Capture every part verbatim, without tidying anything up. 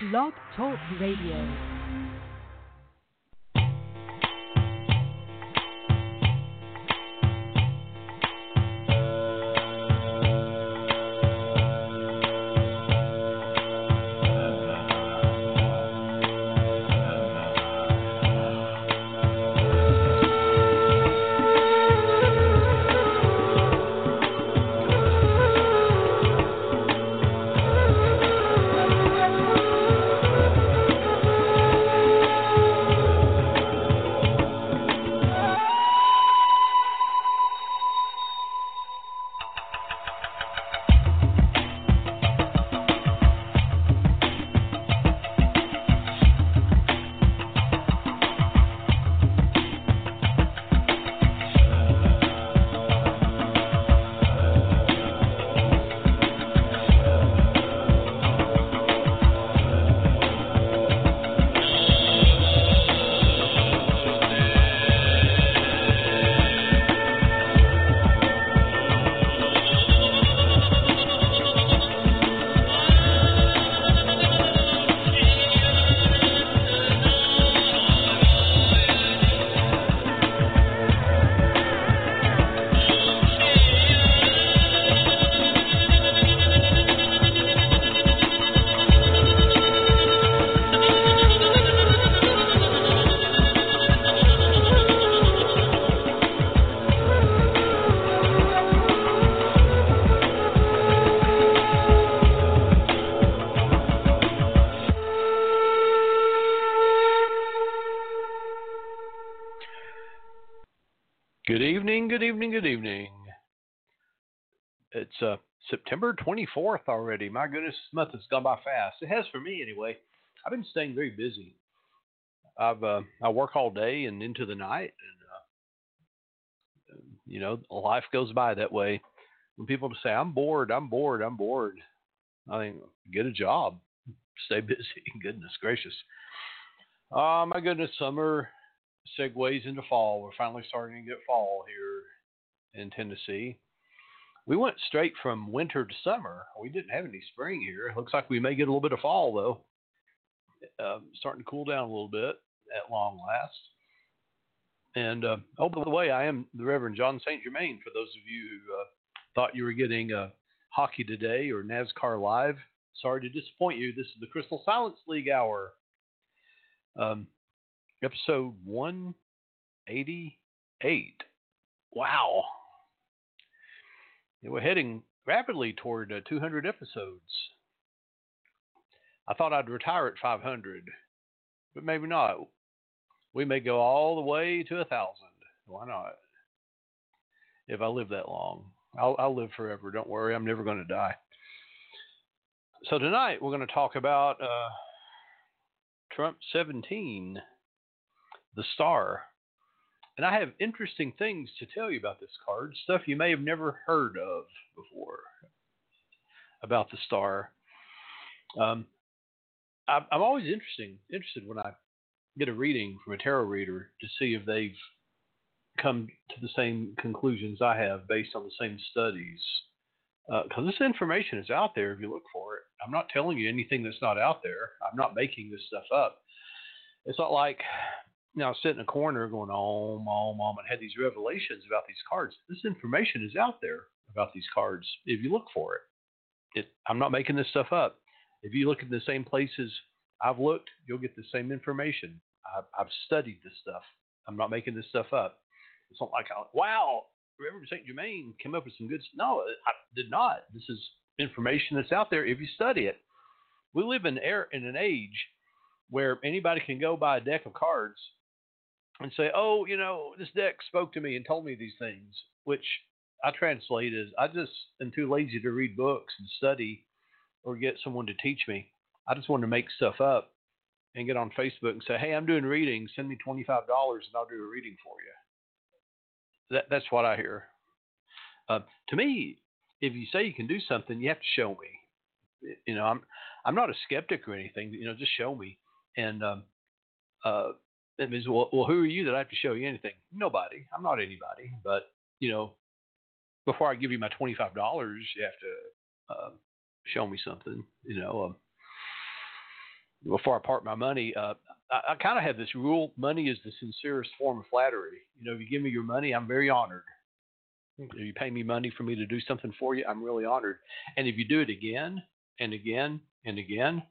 Blog Talk Radio. Good evening, good evening. It's uh, September twenty-fourth already. My goodness, this month has gone by fast. It has for me anyway. I've been staying very busy. I've uh, I work all day and into the night. And uh, you know, life goes by that way. When people say, I'm bored, I'm bored, I'm bored. I think, get a job. Stay busy. Goodness gracious. Oh, my goodness, summer segues into fall. We're finally starting to get fall here in Tennessee. We went straight from winter to summer. We didn't have any spring here. It looks like we may get a little bit of fall, though. Uh, starting to cool down a little bit at long last. And, uh, oh, by the way, I am the Reverend John Saint Germain. For those of you who uh, thought you were getting uh, hockey today or NASCAR live, sorry to disappoint you. This is the Crystal Silence League Hour. Um, Episode one eighty-eight. Wow. We're heading rapidly toward uh, two hundred episodes. I thought I'd retire at five hundred, but maybe not. We may go all the way to one thousand. Why not? If I live that long. I'll, I'll live forever. Don't worry. I'm never going to die. So tonight we're going to talk about uh, Trump seventeen. The Star. And I have interesting things to tell you about this card, stuff you may have never heard of before about the Star. Um, I'm, I'm always interesting, interested when I get a reading from a tarot reader to see if they've come to the same conclusions I have based on the same studies. Because uh, this information is out there if you look for it. I'm not telling you anything that's not out there. I'm not making this stuff up. It's not like... Now, I was sitting in a corner going, oh, mom, mom, and had these revelations about these cards. This information is out there about these cards if you look for it. it. I'm not making this stuff up. If you look in the same places I've looked, you'll get the same information. I've, I've studied this stuff. I'm not making this stuff up. It's not like, wow, Reverend Saint Germain came up with some good stuff. No, I did not. This is information that's out there if you study it. We live in, air, in an age where anybody can go buy a deck of cards and say, oh, you know, this deck spoke to me and told me these things, which I translate as I just am too lazy to read books and study or get someone to teach me. I just want to make stuff up and get on Facebook and say, hey, I'm doing readings. Send me twenty-five dollars and I'll do a reading for you. That, that's what I hear. Uh, to me, if you say you can do something, you have to show me. You know, I'm, I'm not a skeptic or anything. You know, just show me. And um, uh, it means, well, well, who are you that I have to show you anything? Nobody. I'm not anybody. But, you know, before I give you my twenty-five dollars, you have to uh, show me something, you know. Um, before I park my money, uh, I, I kind of have this rule: money is the sincerest form of flattery. You know, if you give me your money, I'm very honored. If you pay me money for me to do something for you, I'm really honored. And if you do it again and again and again,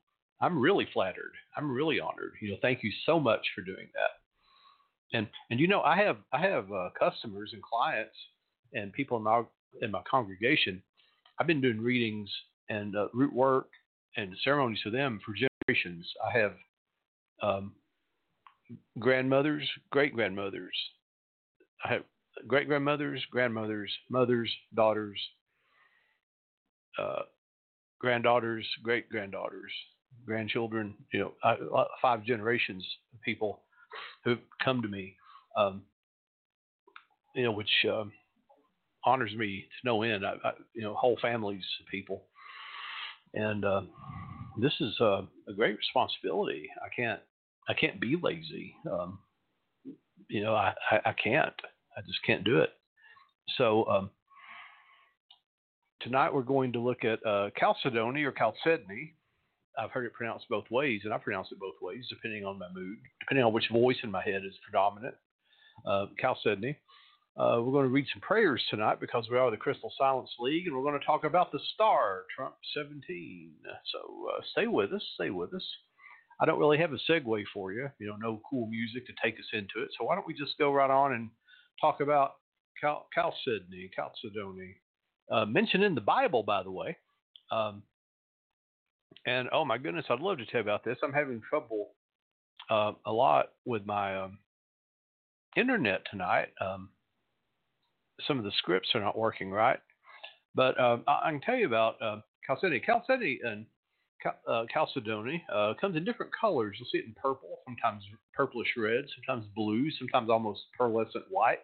I'm really flattered. I'm really honored. You know, thank you so much for doing that. And and you know, I have I have uh, customers and clients and people in my in my congregation. I've been doing readings and uh, root work and ceremonies for them for generations. I have um, grandmothers, great grandmothers. I have great grandmothers, grandmothers, mothers, daughters, uh, granddaughters, great granddaughters, grandchildren. You know, I, five generations of people who've come to me. Um, you know, which um, honors me to no end. I, I, you know, whole families of people, and uh, this is uh, a great responsibility. I can't, I can't be lazy. Um, you know, I, I, I can't. I just can't do it. So um, tonight we're going to look at uh, Chalcedony or Chalcedony. I've heard it pronounced both ways, and I pronounce it both ways depending on my mood, depending on which voice in my head is predominant. Uh, Chalcedony. Uh, we're going to read some prayers tonight because we are the Crystal Silence League, and we're going to talk about the star, Trump seventeen. So uh, stay with us. Stay with us. I don't really have a segue for you. You know, no cool music to take us into it. So why don't we just go right on and talk about Cal- Chalcedony, Chalcedony, uh, mentioned in the Bible, by the way. Um, and oh my goodness, I'd love to tell you about this. I'm having trouble uh, a lot with my um, internet tonight. Um, some of the scripts are not working right, but um, I-, I can tell you about uh, Chalcedony. Chalcedony and Cal- uh, Chalcedony uh, comes in different colors. You'll see it in purple, sometimes purplish red, sometimes blue, sometimes almost pearlescent white.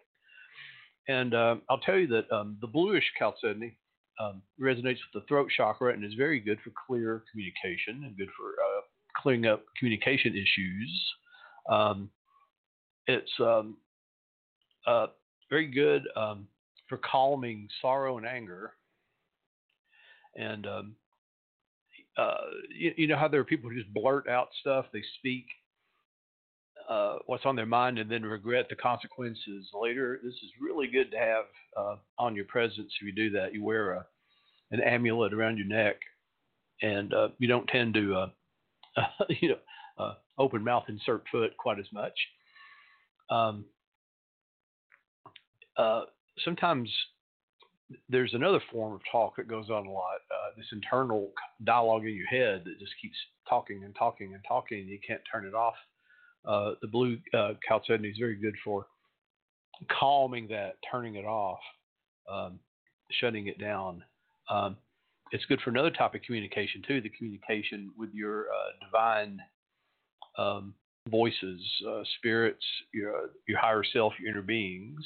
And uh, I'll tell you that um, the bluish Chalcedony um, resonates with the throat chakra and is very good for clear communication and good for uh, clearing up communication issues. Um, it's um, uh, very good um, for calming sorrow and anger. And um, uh, you, you know how there are people who just blurt out stuff, they speak Uh, what's on their mind and then regret the consequences later. This is really good to have uh, on your presence. If you do that, you wear a, an amulet around your neck, and uh, you don't tend to, uh, uh, you know, uh, open mouth, insert foot quite as much. Um, uh, sometimes there's another form of talk that goes on a lot. Uh, this internal dialogue in your head that just keeps talking and talking and talking, and you can't turn it off. Uh, the blue uh, Chalcedony is very good for calming that, turning it off, um, shutting it down. Um, it's good for another type of communication too, the communication with your uh, divine um, voices, uh, spirits, your, your higher self, your inner beings.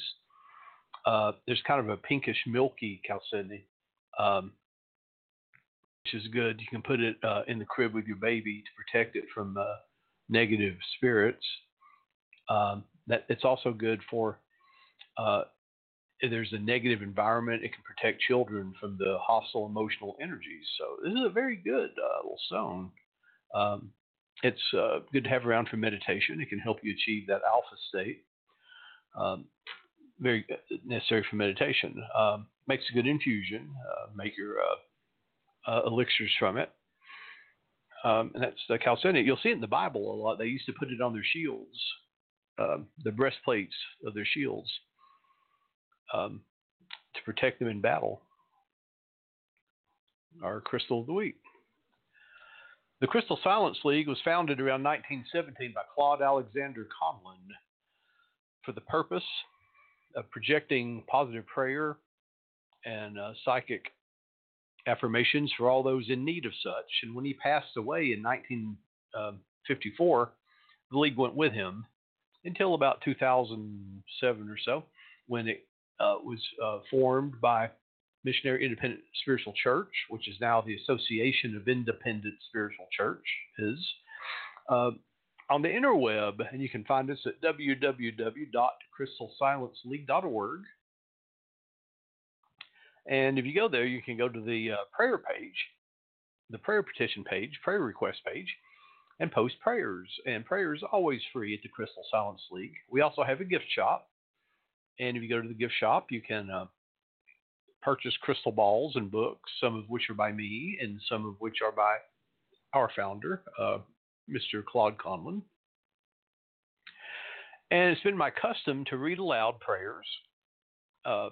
Uh, there's kind of a pinkish, milky Chalcedony, um, which is good. You can put it uh, in the crib with your baby to protect it from Uh, negative spirits. Um, that it's also good for uh, if there's a negative environment, it can protect children from the hostile emotional energies. So this is a very good uh, little stone. Um, it's uh, good to have around for meditation. It can help you achieve that alpha state. Um, very necessary for meditation. Um, makes a good infusion. Uh, make your uh, uh, elixirs from it. Um, and that's the Chalcedony. You'll see it in the Bible a lot. They used to put it on their shields, um, the breastplates of their shields, um, to protect them in battle. Our Crystal of the Week. The Crystal Silence League was founded around nineteen seventeen by Claude Alexander Conlin for the purpose of projecting positive prayer and uh, psychic affirmations for all those in need of such. And when he passed away in nineteen fifty-four, the league went with him until about two thousand seven or so, when it uh, was uh, formed by Missionary Independent Spiritual Church, which is now the Association of Independent Spiritual Church, is uh, on the interweb. And you can find us at w w w dot crystal silence league dot org. And if you go there, you can go to the uh, prayer page, the prayer petition page, prayer request page, and post prayers. And prayers always free at the Crystal Silence League. We also have a gift shop. And if you go to the gift shop, you can uh, purchase crystal balls and books, some of which are by me and some of which are by our founder, uh, Mister Claude Conlin. And it's been my custom to read aloud prayers uh,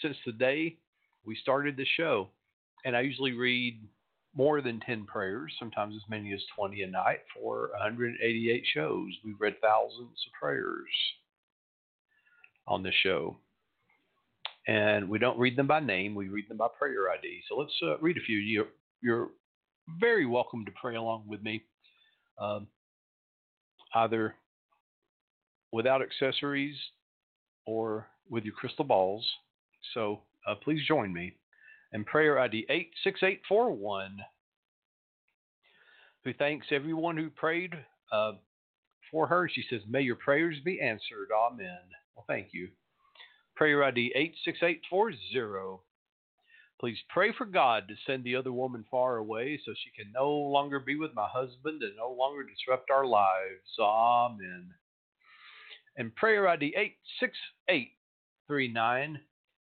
since the day we started the show. And I usually read more than ten prayers, sometimes as many as twenty a night for one hundred eighty-eight shows. We've read thousands of prayers on this show. And we don't read them by name. We read them by prayer I D. So let's uh, read a few. You're, you're very welcome to pray along with me, um, either without accessories or with your crystal balls. So uh, please join me. And prayer I D eight six eight four one, who thanks everyone who prayed uh, for her. She says, may your prayers be answered. Amen. Well, thank you. Prayer I D eight six eight four zero. Please pray for God to send the other woman far away so she can no longer be with my husband and no longer disrupt our lives. Amen. And prayer I D eight six eight three nine.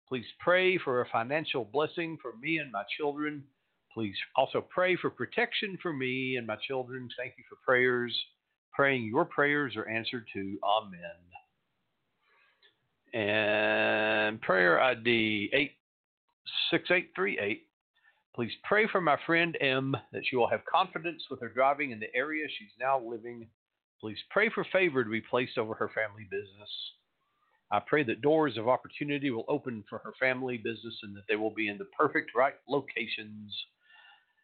Please pray for a financial blessing for me and my children. Please also pray for protection for me and my children. Thank you for prayers. Praying your prayers are answered to. Amen. And prayer I D eight six eight three eight. Please pray for my friend M that she will have confidence with her driving in the area she's now living. Please pray for favor to be placed over her family business. I pray that doors of opportunity will open for her family business and that they will be in the perfect right locations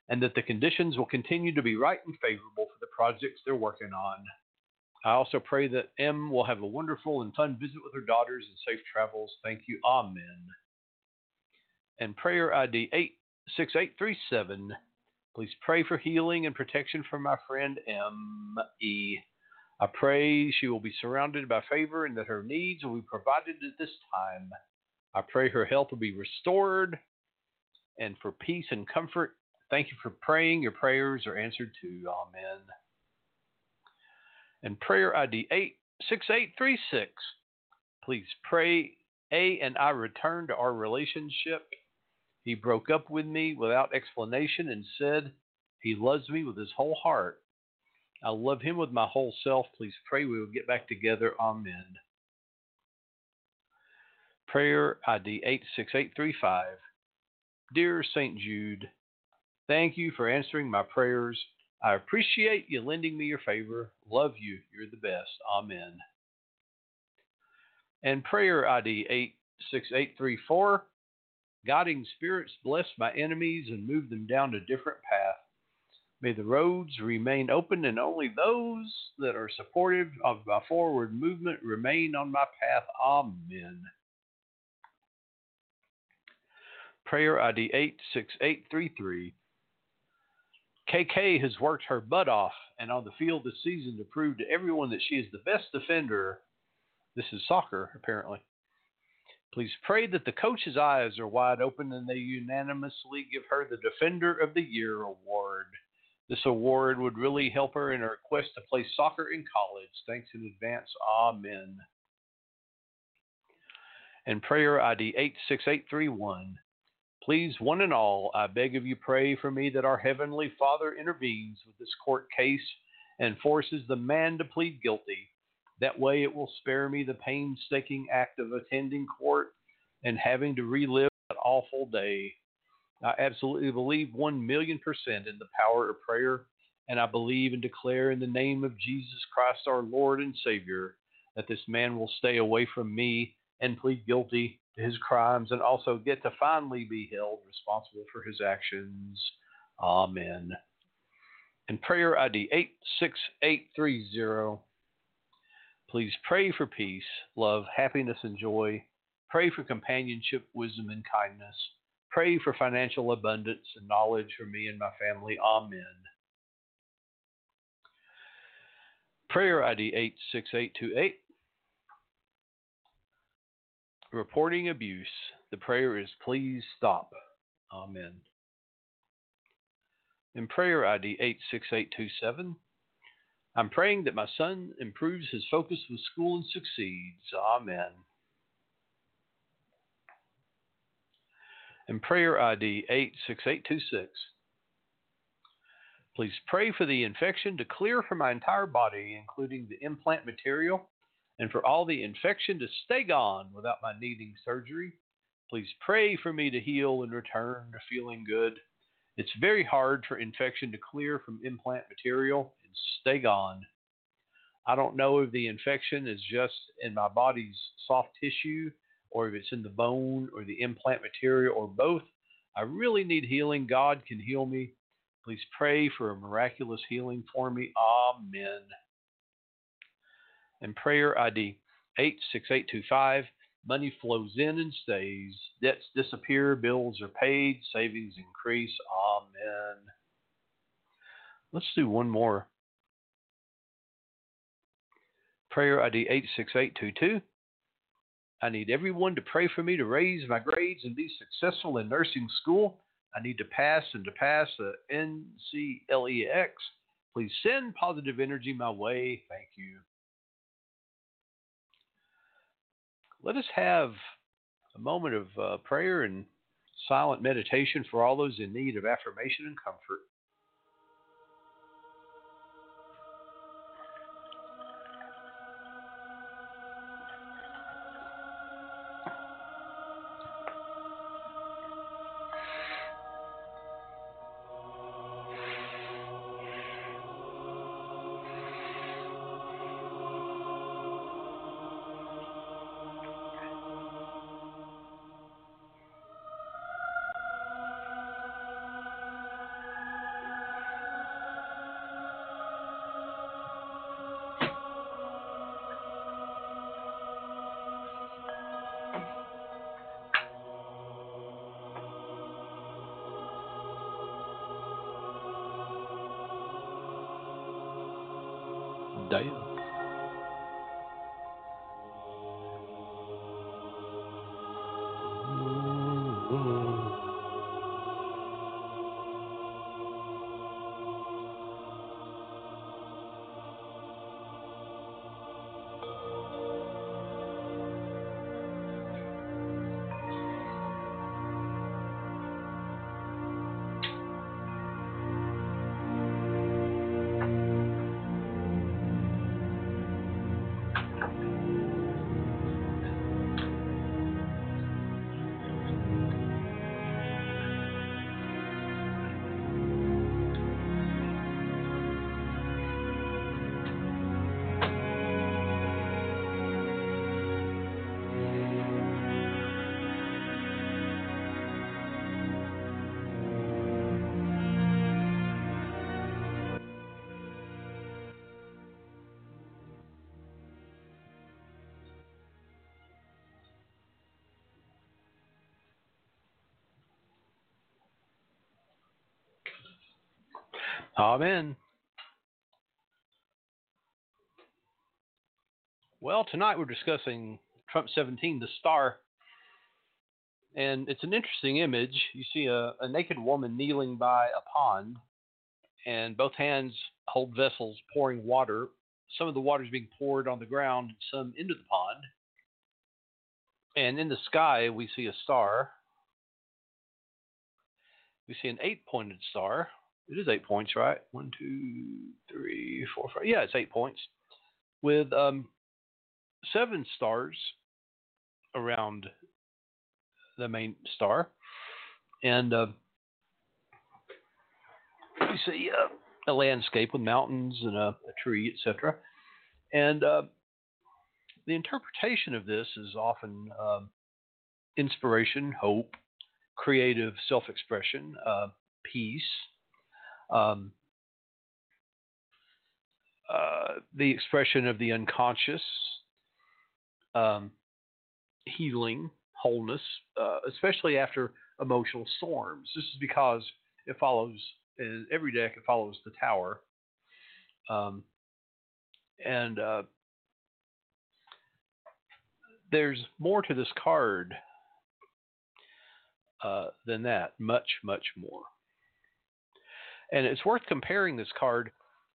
and that the conditions will continue to be right and favorable for the projects they're working on. I also pray that M will have a wonderful and fun visit with her daughters and safe travels. Thank you. Amen. And prayer I D eight six eight three seven. Please pray for healing and protection for my friend M E I pray she will be surrounded by favor and that her needs will be provided at this time. I pray her health will be restored and for peace and comfort. Thank you for praying. Your prayers are answered too. Amen. And prayer I D eight six eight three six. Please pray A and I return to our relationship. He broke up with me without explanation and said he loves me with his whole heart. I love him with my whole self. Please pray we will get back together. Amen. Prayer I D eight six eight three five. Dear Saint Jude, thank you for answering my prayers. I appreciate you lending me your favor. Love you. You're the best. Amen. And prayer I D eight six eight three four. Guiding spirits, bless my enemies and move them down a different path. May the roads remain open and only those that are supportive of my forward movement remain on my path. Amen. Prayer I D eight six eight three three. K K has worked her butt off and on the field this season to prove to everyone that she is the best defender. This is soccer, apparently. Please pray that the coach's eyes are wide open and they unanimously give her the Defender of the Year award. This award would really help her in her quest to play soccer in college. Thanks in advance. Amen. And prayer I D eight six eight three one. Please, one and all, I beg of you, pray for me that our Heavenly Father intervenes with this court case and forces the man to plead guilty. That way it will spare me the painstaking act of attending court and having to relive that awful day. I absolutely believe one million percent in the power of prayer, and I believe and declare in the name of Jesus Christ, our Lord and Savior, that this man will stay away from me and plead guilty to his crimes and also get to finally be held responsible for his actions. Amen. And prayer I D eight six eight three zero. Please pray for peace, love, happiness, and joy. Pray for companionship, wisdom, and kindness. Pray for financial abundance and knowledge for me and my family. Amen. Prayer I D eight six eight two eight. Reporting abuse. The prayer is please stop. Amen. And prayer I D eight six eight two seven. I'm praying that my son improves his focus with school and succeeds. Amen. And prayer I D eight six eight two six. Please pray for the infection to clear from my entire body, including the implant material, and for all the infection to stay gone without my needing surgery. Please pray for me to heal and return to feeling good. It's very hard for infection to clear from implant material and stay gone. I don't know if the infection is just in my body's soft tissue or if it's in the bone or the implant material or both. I really need healing. God can heal me. Please pray for a miraculous healing for me. Amen. And prayer I D eight six eight two five. Money flows in and stays. Debts disappear. Bills are paid. Savings increase. Amen. Let's do one more. Prayer I D eight six eight two two. I need everyone to pray for me to raise my grades and be successful in nursing school. I need to pass and to pass the N C L E X. Please send positive energy my way. Thank you. Let us have a moment of uh, prayer and silent meditation for all those in need of affirmation and comfort. Amen. Well, tonight we're discussing Trump seventeen, the star. And it's an interesting image. You see a, a naked woman kneeling by a pond, and both hands hold vessels pouring water. Some of the water is being poured on the ground, and some into the pond. And in the sky, we see a star. We see an eight-pointed star. It is eight points, right? One, two, three, four, five. Yeah, it's eight points with um, seven stars around the main star. And uh, you see uh, a landscape with mountains and a, a tree, et cetera. And uh, the interpretation of this is often uh, inspiration, hope, creative self-expression, uh, peace. Um, uh, the expression of the unconscious, um, healing, wholeness, uh, especially after emotional storms. This is because it follows, in every deck, it follows the tower. Um, and uh, there's more to this card uh, than that, much, much more. And it's worth comparing this card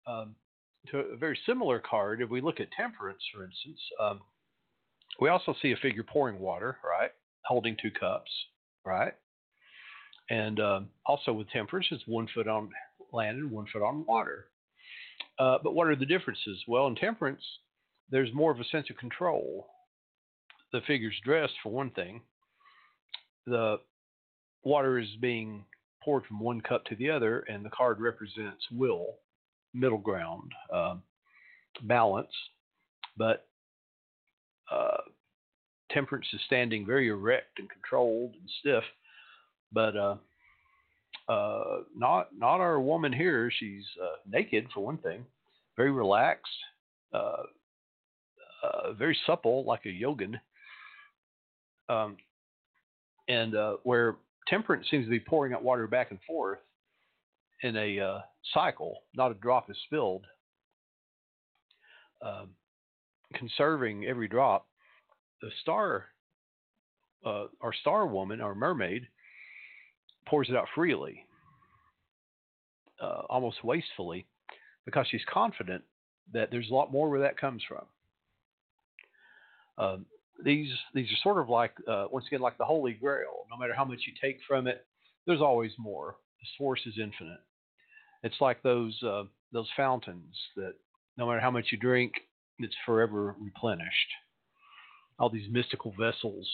um, to a very similar card, if we look at temperance, for instance, um, we also see a figure pouring water, right, holding two cups, right? And um, also with temperance, it's one foot on land and one foot on water. Uh, but what are the differences? Well, in temperance, there's more of a sense of control. The figure's dressed, for one thing. The water is being poured from one cup to the other, and the card represents will, middle ground, uh, balance. But uh, temperance is standing very erect and controlled and stiff. But uh, uh, not not our woman here. She's uh, naked, for one thing, very relaxed, uh, uh, very supple, like a yogin. Um, and uh, where temperance seems to be pouring out water back and forth in a uh, cycle, not a drop is spilled, uh, conserving every drop. The star, uh, our star woman, our mermaid, pours it out freely, uh, almost wastefully, because she's confident that there's a lot more where that comes from. Uh, these these are sort of like, uh, once again, like the Holy Grail. No matter how much you take from it, there's always more. The source is infinite. It's like those uh, those fountains that no matter how much you drink, it's forever replenished. All these mystical vessels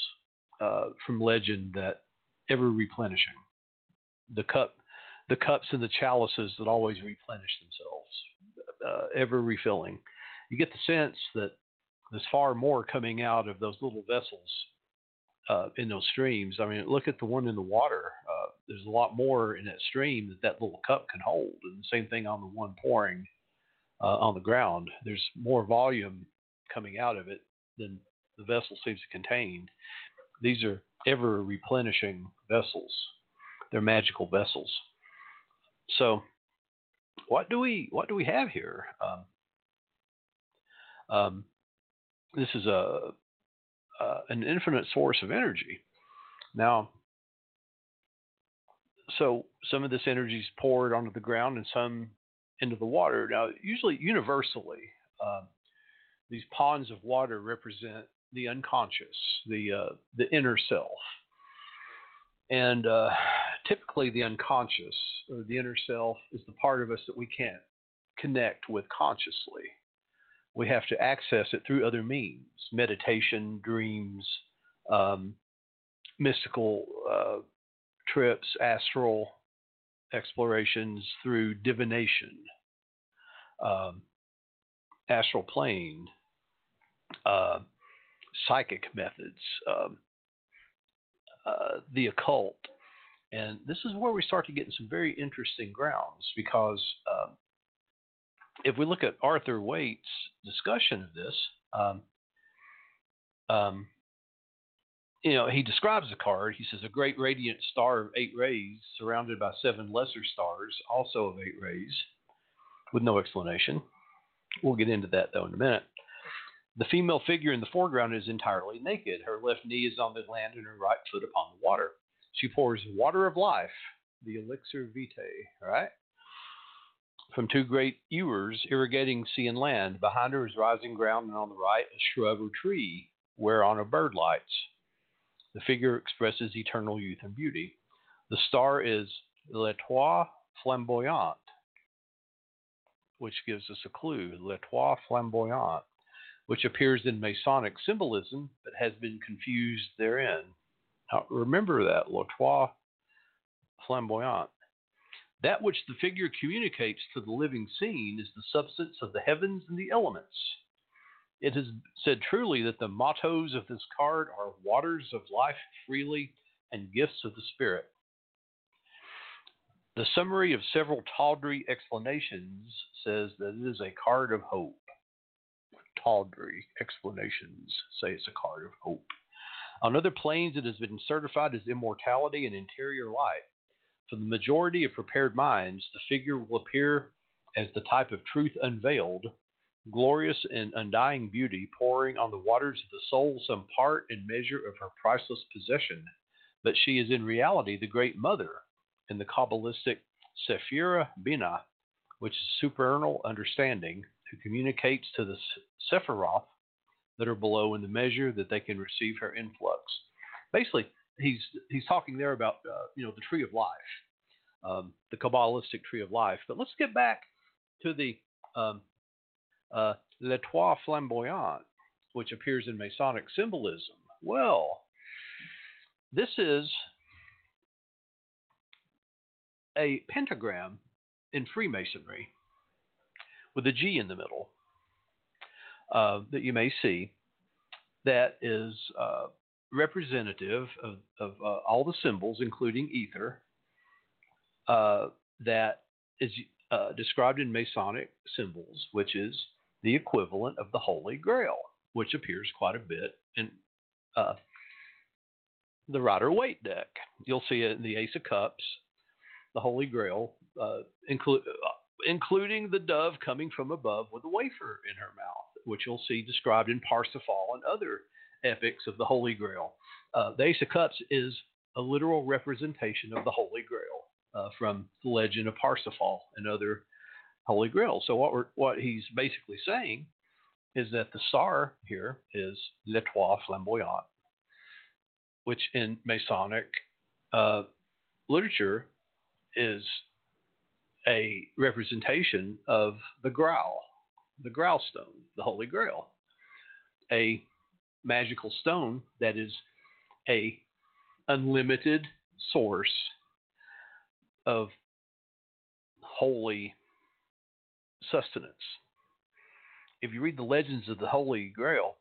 uh, from legend that ever replenishing. The cup, the cups and the chalices that always replenish themselves, uh, ever refilling. You get the sense that there's far more coming out of those little vessels uh, in those streams. I mean, look at the one in the water. Uh, there's a lot more in that stream that that little cup can hold. And the same thing on the one pouring uh, on the ground. There's more volume coming out of it than the vessel seems to contain. These are ever replenishing vessels. They're magical vessels. So, what do we what do we have here? Um, um, this is a uh, an infinite source of energy. Now, so some of this energy is poured onto the ground and some into the water. Now, usually universally, uh, these ponds of water represent the unconscious, the uh, the inner self. And uh, typically the unconscious or the inner self is the part of us that we can't connect with consciously. We have to access it through other means, meditation, dreams, um, mystical uh, trips, astral explorations through divination, um, astral plane, uh, psychic methods, um, uh, the occult. And this is where we start to get in some very interesting grounds, because um, if we look at Arthur Waite's discussion of this, um, um, you know, he describes the card. He says, a great radiant star of eight rays surrounded by seven lesser stars, also of eight rays, with no explanation. We'll get into that, though, in a minute. The female figure in the foreground is entirely naked. Her left knee is on the land and her right foot upon the water. She pours water of life, the elixir vitae, right? From two great ewers irrigating sea and land. Behind her is rising ground, and on the right, a shrub or tree whereon a bird lights. The figure expresses eternal youth and beauty. The star is Le Trois Flamboyant, which gives us a clue. Le Trois Flamboyant, which appears in Masonic symbolism, but has been confused therein. Now, remember that, Le Trois Flamboyant. That which the figure communicates to the living scene is the substance of the heavens and the elements. It is said truly that the mottos of this card are waters of life freely and gifts of the spirit. The summary of several tawdry explanations says that it is a card of hope. Tawdry explanations say it's a card of hope. On other planes, it has been certified as immortality and interior light. For the majority of prepared minds, the figure will appear as the type of truth unveiled, glorious and undying beauty, pouring on the waters of the soul some part and measure of her priceless possession. But she is in reality the great mother in the Kabbalistic Sephira Binah, which is supernal understanding, who communicates to the Sephiroth that are below in the measure that they can receive her influx. Basically, he's he's talking there about uh, you know the tree of life, um, the Kabbalistic tree of life. But let's get back to the um, uh, Le Trois Flamboyant, which appears in Masonic symbolism. Well, this is a pentagram in Freemasonry with a G in the middle uh, that you may see that is uh, representative of, of uh, all the symbols, including ether, uh, that is uh, described in Masonic symbols, which is the equivalent of the Holy Grail, which appears quite a bit in uh, the Rider-Waite deck. You'll see it in the Ace of Cups, the Holy Grail, uh, inclu- uh, including the dove coming from above with a wafer in her mouth, which you'll see described in Parsifal and other epics of the Holy Grail. Uh, the Ace of Cups is a literal representation of the Holy Grail uh, from the legend of Parsifal and other Holy Grail. So what we're, what he's basically saying is that the star here is Le Trois Flamboyant, which in Masonic uh, literature is a representation of the Grail, the Grail stone, the Holy Grail, a magical stone that is a unlimited source of holy sustenance. If you read the legends of the Holy Grail,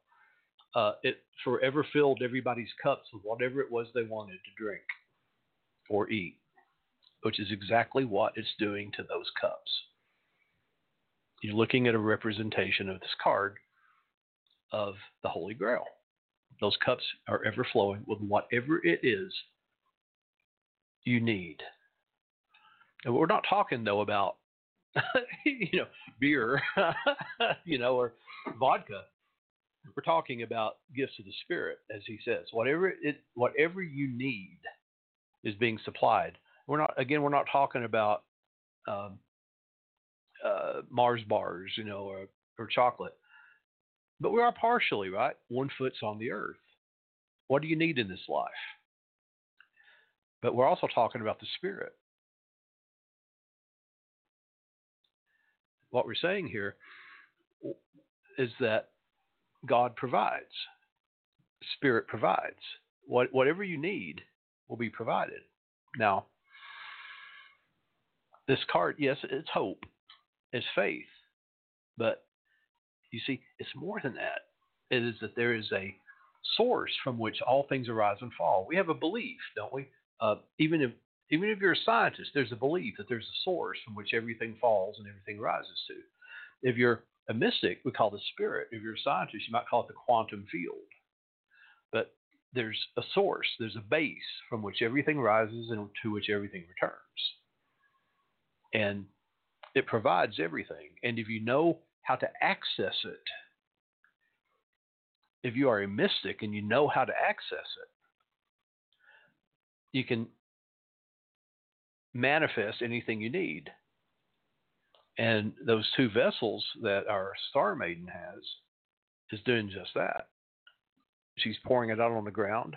uh, it forever filled everybody's cups with whatever it was they wanted to drink or eat, which is exactly what it's doing to those cups. You're looking at a representation of this card of the Holy Grail. Those cups are ever flowing with whatever it is you need. And we're not talking, though, about you know, beer, you know, or vodka. We're talking about gifts of the Spirit, as he says. Whatever it, whatever you need is being supplied. We're not, again, we're not talking about um, uh, Mars bars, you know, or, or chocolate. But we are partially, right? One foot's on the earth. What do you need in this life? But we're also talking about the Spirit. What we're saying here is that God provides. Spirit provides. What, whatever you need will be provided. Now, this card, yes, it's hope. It's faith. But, you see, it's more than that. It is that there is a source from which all things arise and fall. We have a belief, don't we? Uh, even if Even if you're a scientist, there's a belief that there's a source from which everything falls and everything rises to. If you're a mystic, we call it spirit. If you're a scientist, you might call it the quantum field. But there's a source, there's a base from which everything rises and to which everything returns. And it provides everything. And if you know how to access it, if you are a mystic and you know how to access it, you can manifest anything you need. And those two vessels that our Star Maiden has is doing just that. She's pouring it out on the ground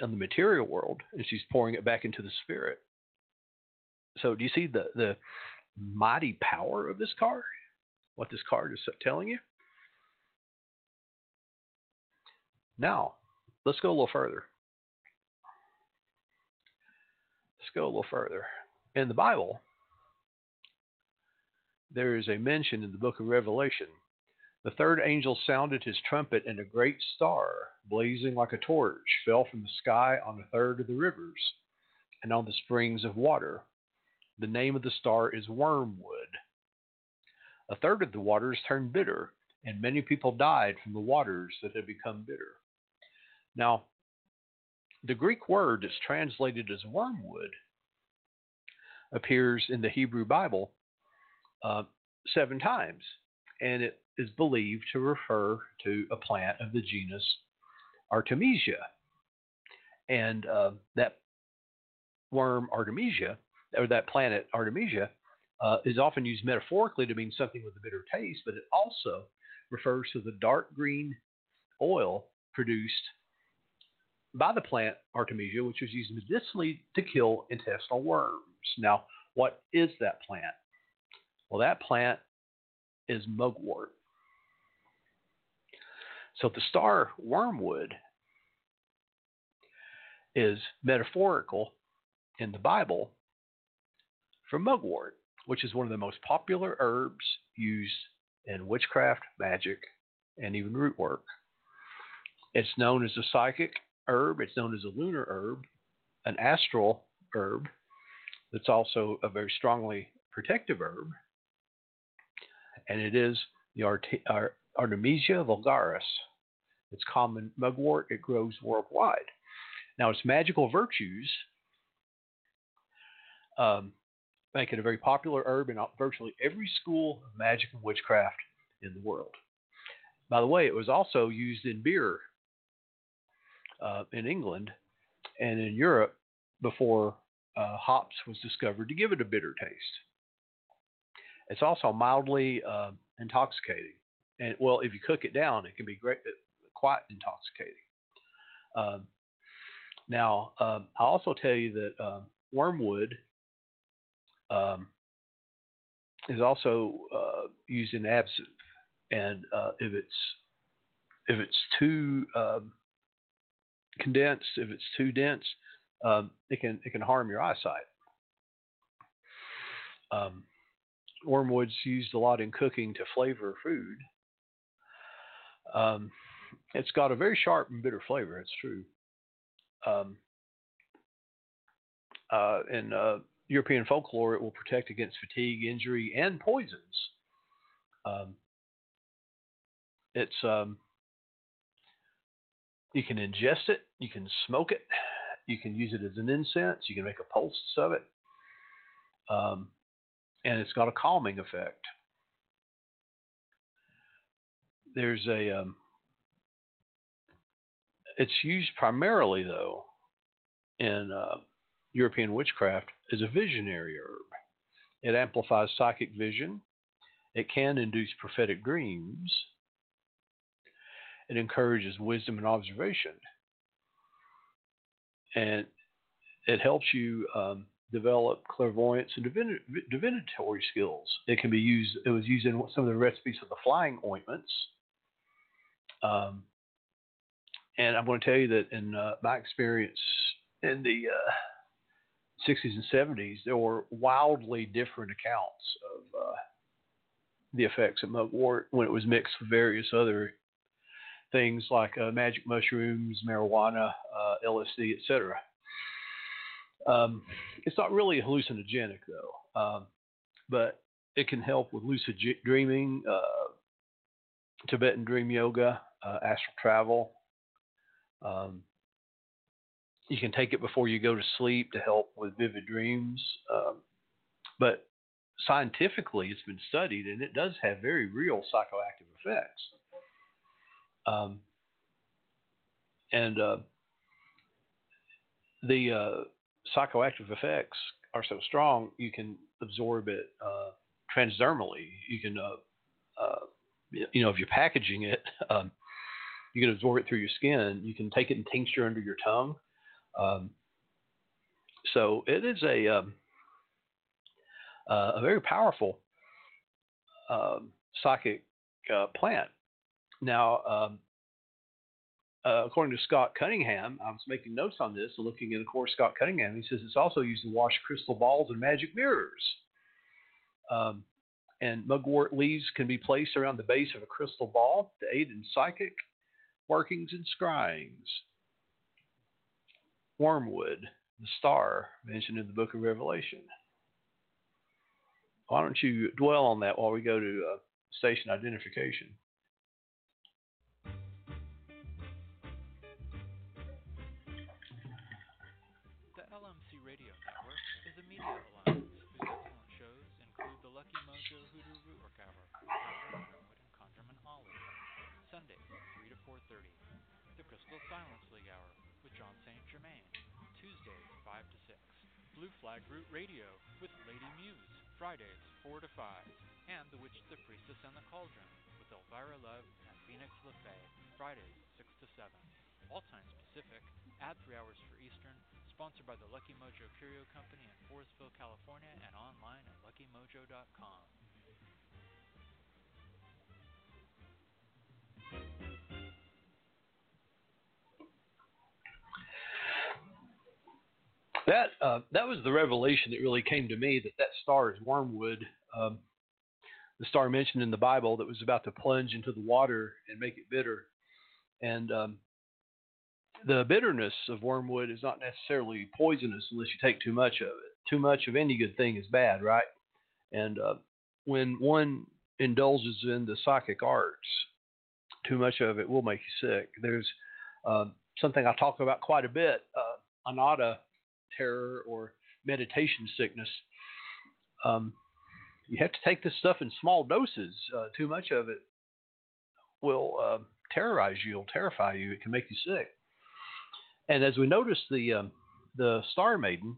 in the material world, and she's pouring it back into the spirit. So do you see the, the mighty power of this card? What this card is telling you? Now, let's go a little further. Let's go a little further. In the Bible, there is a mention in the book of Revelation. The third angel sounded his trumpet, and a great star, blazing like a torch, fell from the sky on a third of the rivers and on the springs of water. The name of the star is Wormwood. A third of the waters turned bitter, and many people died from the waters that had become bitter. Now, the Greek word that's translated as wormwood appears in the Hebrew Bible uh, seven times, and it is believed to refer to a plant of the genus Artemisia. And uh, that worm Artemisia, or that planet Artemisia, uh, is often used metaphorically to mean something with a bitter taste, but it also refers to the dark green oil produced by the plant Artemisia, which was used medicinally to kill intestinal worms. Now, what is that plant? Well, that plant is mugwort. So the star wormwood is metaphorical in the Bible for mugwort, which is one of the most popular herbs used in witchcraft, magic, and even root work. It's known as a psychic herb. It's known as a lunar herb, an astral herb that's also a very strongly protective herb. And it is the Art- Art- Artemisia vulgaris. It's common mugwort. It grows worldwide. Now, its magical virtues um, make it a very popular herb in virtually every school of magic and witchcraft in the world. By the way, it was also used in beer uh, in England and in Europe before uh, hops was discovered to give it a bitter taste. It's also mildly uh, intoxicating. And, well, if you cook it down, it can be great, quite intoxicating. Um, now, um, I'll also tell you that um, wormwood um, is also uh, used in absinthe. And uh, if it's if it's too um, condensed, if it's too dense, um, it can it can harm your eyesight. Um, wormwood's used a lot in cooking to flavor food. Um, it's got a very sharp and bitter flavor. It's true. Um, uh, in uh, European folklore, it will protect against fatigue, injury, and poisons. Um, It's um, you can ingest it, you can smoke it, you can use it as an incense, you can make a poultice of it, um, and it's got a calming effect. There's a um, it's used primarily though in uh, European witchcraft as a visionary herb. It amplifies psychic vision. It can induce prophetic dreams. It encourages wisdom and observation, and it helps you um, develop clairvoyance and divin- divinatory skills. It can be used. It was used in some of the recipes of the flying ointments. Um, and I'm going to tell you that in uh, my experience in the uh, sixties and seventies, there were wildly different accounts of uh, the effects of mugwort when it was mixed with various other things like uh, magic mushrooms, marijuana, uh, L S D, et cetera. Um, it's not really hallucinogenic, though, um, but it can help with lucid dreaming, uh, Tibetan dream yoga, uh, astral travel. Um, you can take it before you go to sleep to help with vivid dreams. Um, but scientifically, it's been studied, and it does have very real psychoactive effects. Um, and uh, the uh, psychoactive effects are so strong, you can absorb it uh, transdermally. You can, uh, uh, you know, if you're packaging it, um, you can absorb it through your skin. You can take it and tincture under your tongue. Um, so it is a um, uh, a very powerful um, psychic uh, plant. Now, um, uh, according to Scott Cunningham, I was making notes on this and looking at, of course, Scott Cunningham. He says it's also used to wash crystal balls and magic mirrors. Um, and mugwort leaves can be placed around the base of a crystal ball to aid in psychic workings and scryings. Wormwood, the star mentioned in the book of Revelation. Why don't you dwell on that while we go to uh, station identification? Lucky Mojo Hoodoo Rootwork Hour, Wormwood and Conjurman Ollie, Sunday, three to four thirty. The Crystal Silence League Hour with John Saint Germain, Tuesday, five to six. Blue Flag Root Radio with Lady Muse, Fridays four to five, and The Witch, the Priestess, and the Cauldron with Elvira Love and Phoenix Le Fay, Fridays six to seven. All times Pacific, add three hours for Eastern, sponsored by the Lucky Mojo Curio Company in Forestville, California, and online at lucky mojo dot com. That uh, that was the revelation that really came to me, that that star is Wormwood, um, the star mentioned in the Bible that was about to plunge into the water and make it bitter. And um, the bitterness of wormwood is not necessarily poisonous unless you take too much of it. Too much of any good thing is bad, right? And uh, when one indulges in the psychic arts, too much of it will make you sick. There's uh, something I talk about quite a bit, uh, Anatta terror or meditation sickness. Um, you have to take this stuff in small doses. Uh, too much of it will uh, terrorize you, it'll terrify you, it can make you sick. And as we notice the um, the Star Maiden,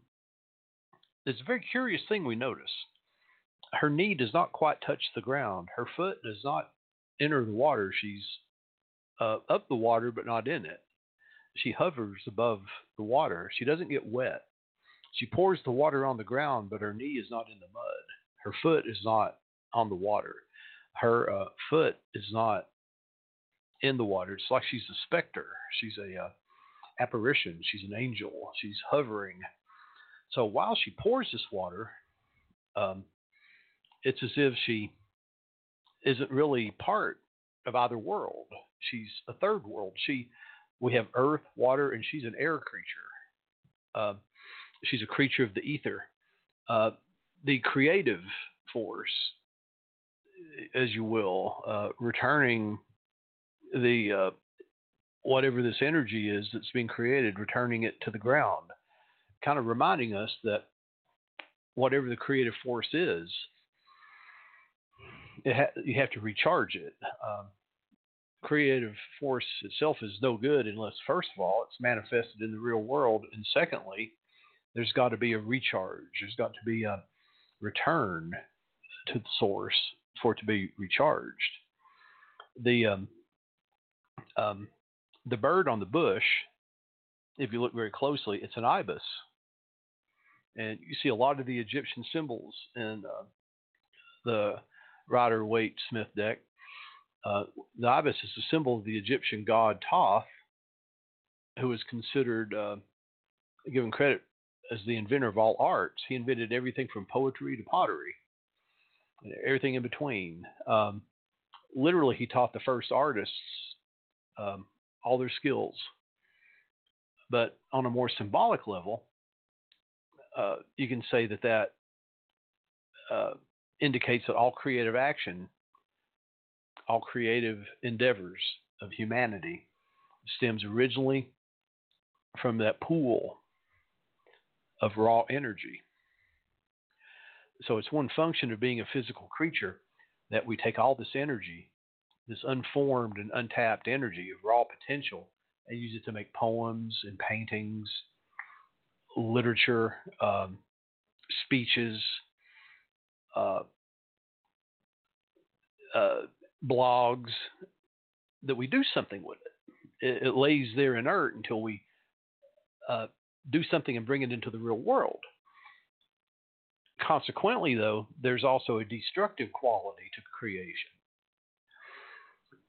there's a very curious thing we notice. Her knee does not quite touch the ground. Her foot does not enter the water. She's uh, up the water but not in it. She hovers above the water. She doesn't get wet. She pours the water on the ground, but her knee is not in the mud. Her foot is not on the water. Her uh, foot is not in the water. It's like she's a specter. She's a uh, apparition. She's an angel. She's hovering. So while she pours this water, um, it's as if she isn't really part of either world. She's a third world. She We have earth, water, and she's an air creature. Uh, she's a creature of the ether. Uh, the creative force, as you will, uh, returning the uh, whatever this energy is that's being created, returning it to the ground, kind of reminding us that whatever the creative force is, it ha- you have to recharge it. Um, Creative force itself is no good unless, first of all, it's manifested in the real world. And secondly, there's got to be a recharge. There's got to be a return to the source for it to be recharged. The um, um, the bird on the bush, if you look very closely, it's an ibis. And you see a lot of the Egyptian symbols in uh, the Rider-Waite Smith deck. Uh, the ibis is a symbol of the Egyptian god Thoth, who is considered, uh, given credit, as the inventor of all arts. He invented everything from poetry to pottery, and everything in between. Um, literally, he taught the first artists um, all their skills. But on a more symbolic level, uh, you can say that that uh, indicates that all creative action, all creative endeavors of humanity stems originally from that pool of raw energy. So it's one function of being a physical creature that we take all this energy, this unformed and untapped energy of raw potential, and use it to make poems and paintings, literature, um, speeches, uh, uh, blogs, that we do something with it. It, it lays there inert until we uh, do something and bring it into the real world. Consequently, though, there's also a destructive quality to creation.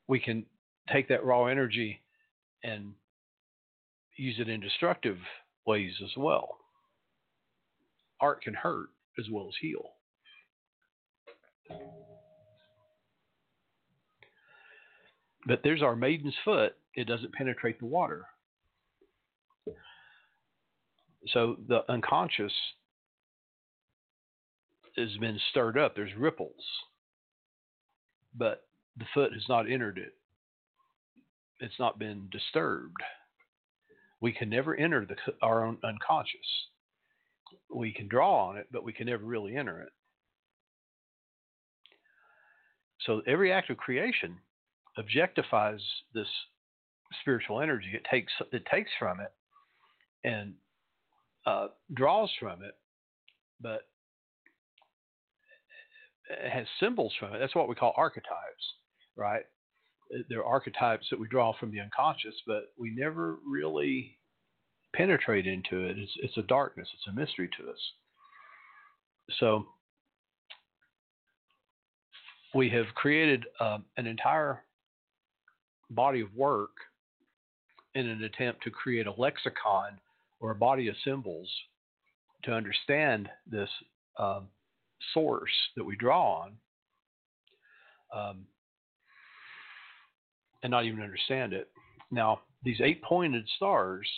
We can take that raw energy and use it in destructive ways as well. Art can hurt as well as heal. But there's our maiden's foot. It doesn't penetrate the water. So the unconscious has been stirred up. There's ripples. But the foot has not entered it. It's not been disturbed. We can never enter the, our own unconscious. We can draw on it, but we can never really enter it. So every act of creation objectifies this spiritual energy. It takes it takes from it and uh, draws from it, but has symbols from it. That's what we call archetypes, right? They're archetypes that we draw from the unconscious, but we never really penetrate into it. It's, it's a darkness. It's a mystery to us. So we have created uh, an entire body of work in an attempt to create a lexicon or a body of symbols to understand this uh, source that we draw on, um, and not even understand it. Now, these eight-pointed stars,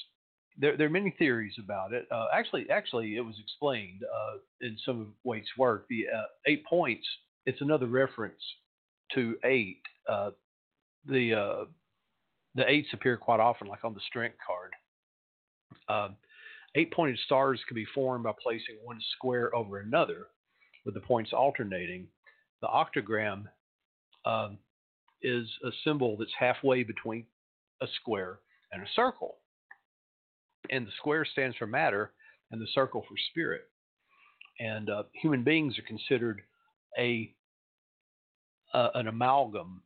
there, there are many theories about it. Uh, actually, actually, it was explained uh, in some of Waite's work. The uh, eight points, it's another reference to eight. Uh, the uh, the eights appear quite often, like on the strength card. Uh, eight-pointed stars can be formed by placing one square over another, with the points alternating. The octagram um, is a symbol that's halfway between a square and a circle. And the square stands for matter, and the circle for spirit. And uh, human beings are considered a uh, an amalgam,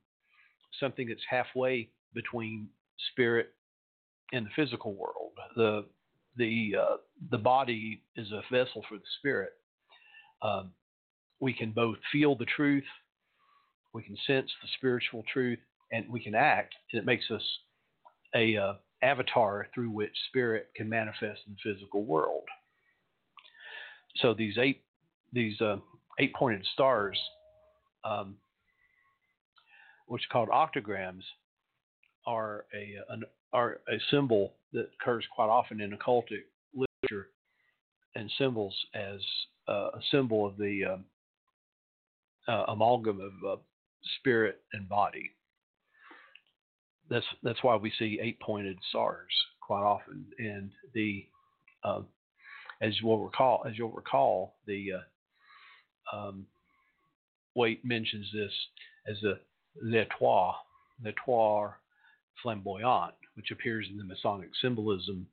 something that's halfway between spirit and the physical world. The the uh, the body is a vessel for the spirit. Um, we can both feel the truth, we can sense the spiritual truth, and we can act. And it makes us a uh, avatar through which spirit can manifest in the physical world. So these eight these uh, eight pointed stars, um, which are called octagrams, are a an, are a symbol that occurs quite often in occultic literature and symbols as Uh, a symbol of the um, uh, amalgam of uh, spirit and body. That's that's why we see eight-pointed stars quite often. And the uh, as we'll recall, as you'll recall, the uh, um, Waite mentions this as the Le Trois, Le Trois Flamboyant, which appears in the Masonic symbolism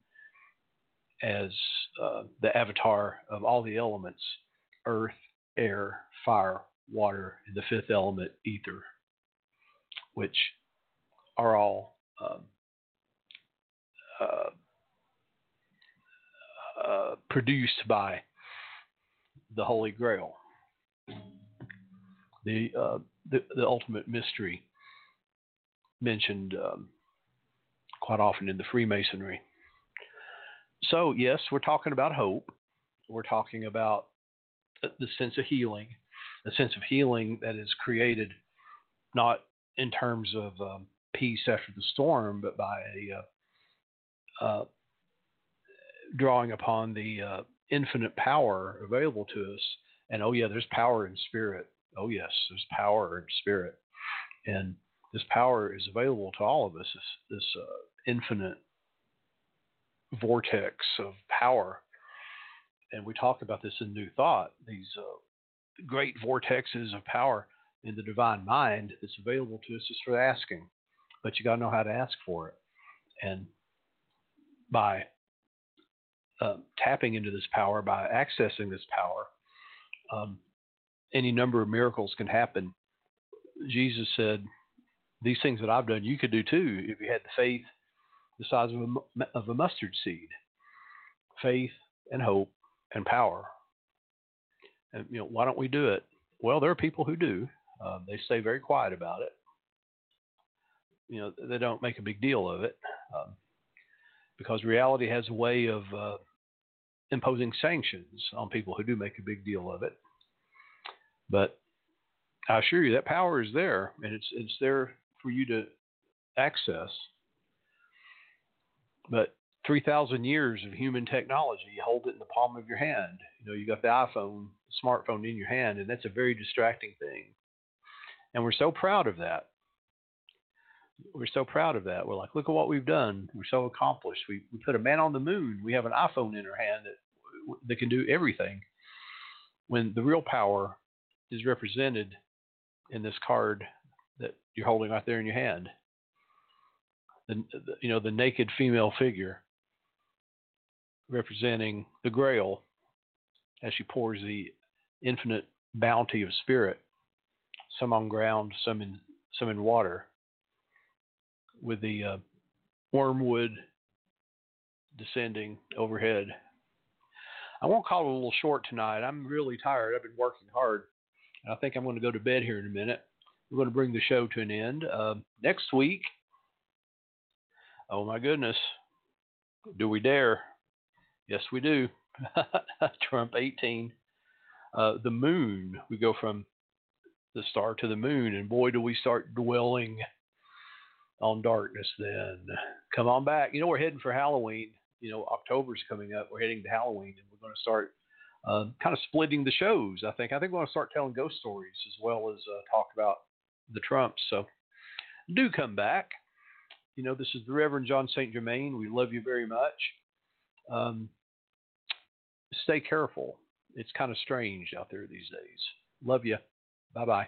as uh, the avatar of all the elements: earth, air, fire, water, and the fifth element, ether, which are all um, uh, uh, produced by the Holy Grail, the uh, the, the ultimate mystery mentioned um, quite often in the Freemasonry. So, yes, we're talking about hope. We're talking about the sense of healing, the sense of healing that is created not in terms of um, peace after the storm, but by a, uh, uh, drawing upon the uh, infinite power available to us. And, oh, yeah, there's power in spirit. Oh, yes, there's power in spirit. And this power is available to all of us, this, this uh, infinite vortex of power. And we talk about this in New Thought, these uh, great vortexes of power in the divine mind that's available to us just for asking. But you got to know how to ask for it. And by uh, tapping into this power, by accessing this power, um, any number of miracles can happen. Jesus said, "These things that I've done, you could do too if you had the faith the size of a, of a mustard seed." Faith and hope and power. And, you know, why don't we do it? Well, there are people who do. Uh, they stay very quiet about it. You know, they don't make a big deal of it, um, because reality has a way of uh, imposing sanctions on people who do make a big deal of it. But I assure you that power is there, and it's it's there for you to access. But three thousand years of human technology, you hold it in the palm of your hand. You know, you got the iPhone, smartphone in your hand, and that's a very distracting thing. And we're so proud of that. We're so proud of that. We're like, look at what we've done. We're so accomplished. We, we put a man on the moon. We have an iPhone in our hand that, that can do everything. When the real power is represented in this card that you're holding right there in your hand. The, you know, the naked female figure representing the Grail as she pours the infinite bounty of spirit some on ground, some in some in water, with the uh, wormwood descending overhead. I won't call it a little short tonight. I'm really tired. I've been working hard, and I think I'm going to go to bed here in a minute. We're going to bring the show to an end. Uh, next week, oh my goodness, do we dare? Yes, we do. Trump eighteen. Uh, the moon. We go from the star to the moon, and boy, do we start dwelling on darkness then. Come on back. You know, we're heading for Halloween. You know, October's coming up. We're heading to Halloween, and we're going to start uh, kind of splitting the shows, I think. I think we're going to start telling ghost stories as well as uh, talk about the Trumps. So do come back. You know, this is the Reverend John Saint Germain. We love you very much. Um, stay careful. It's kind of strange out there these days. Love you. Bye-bye.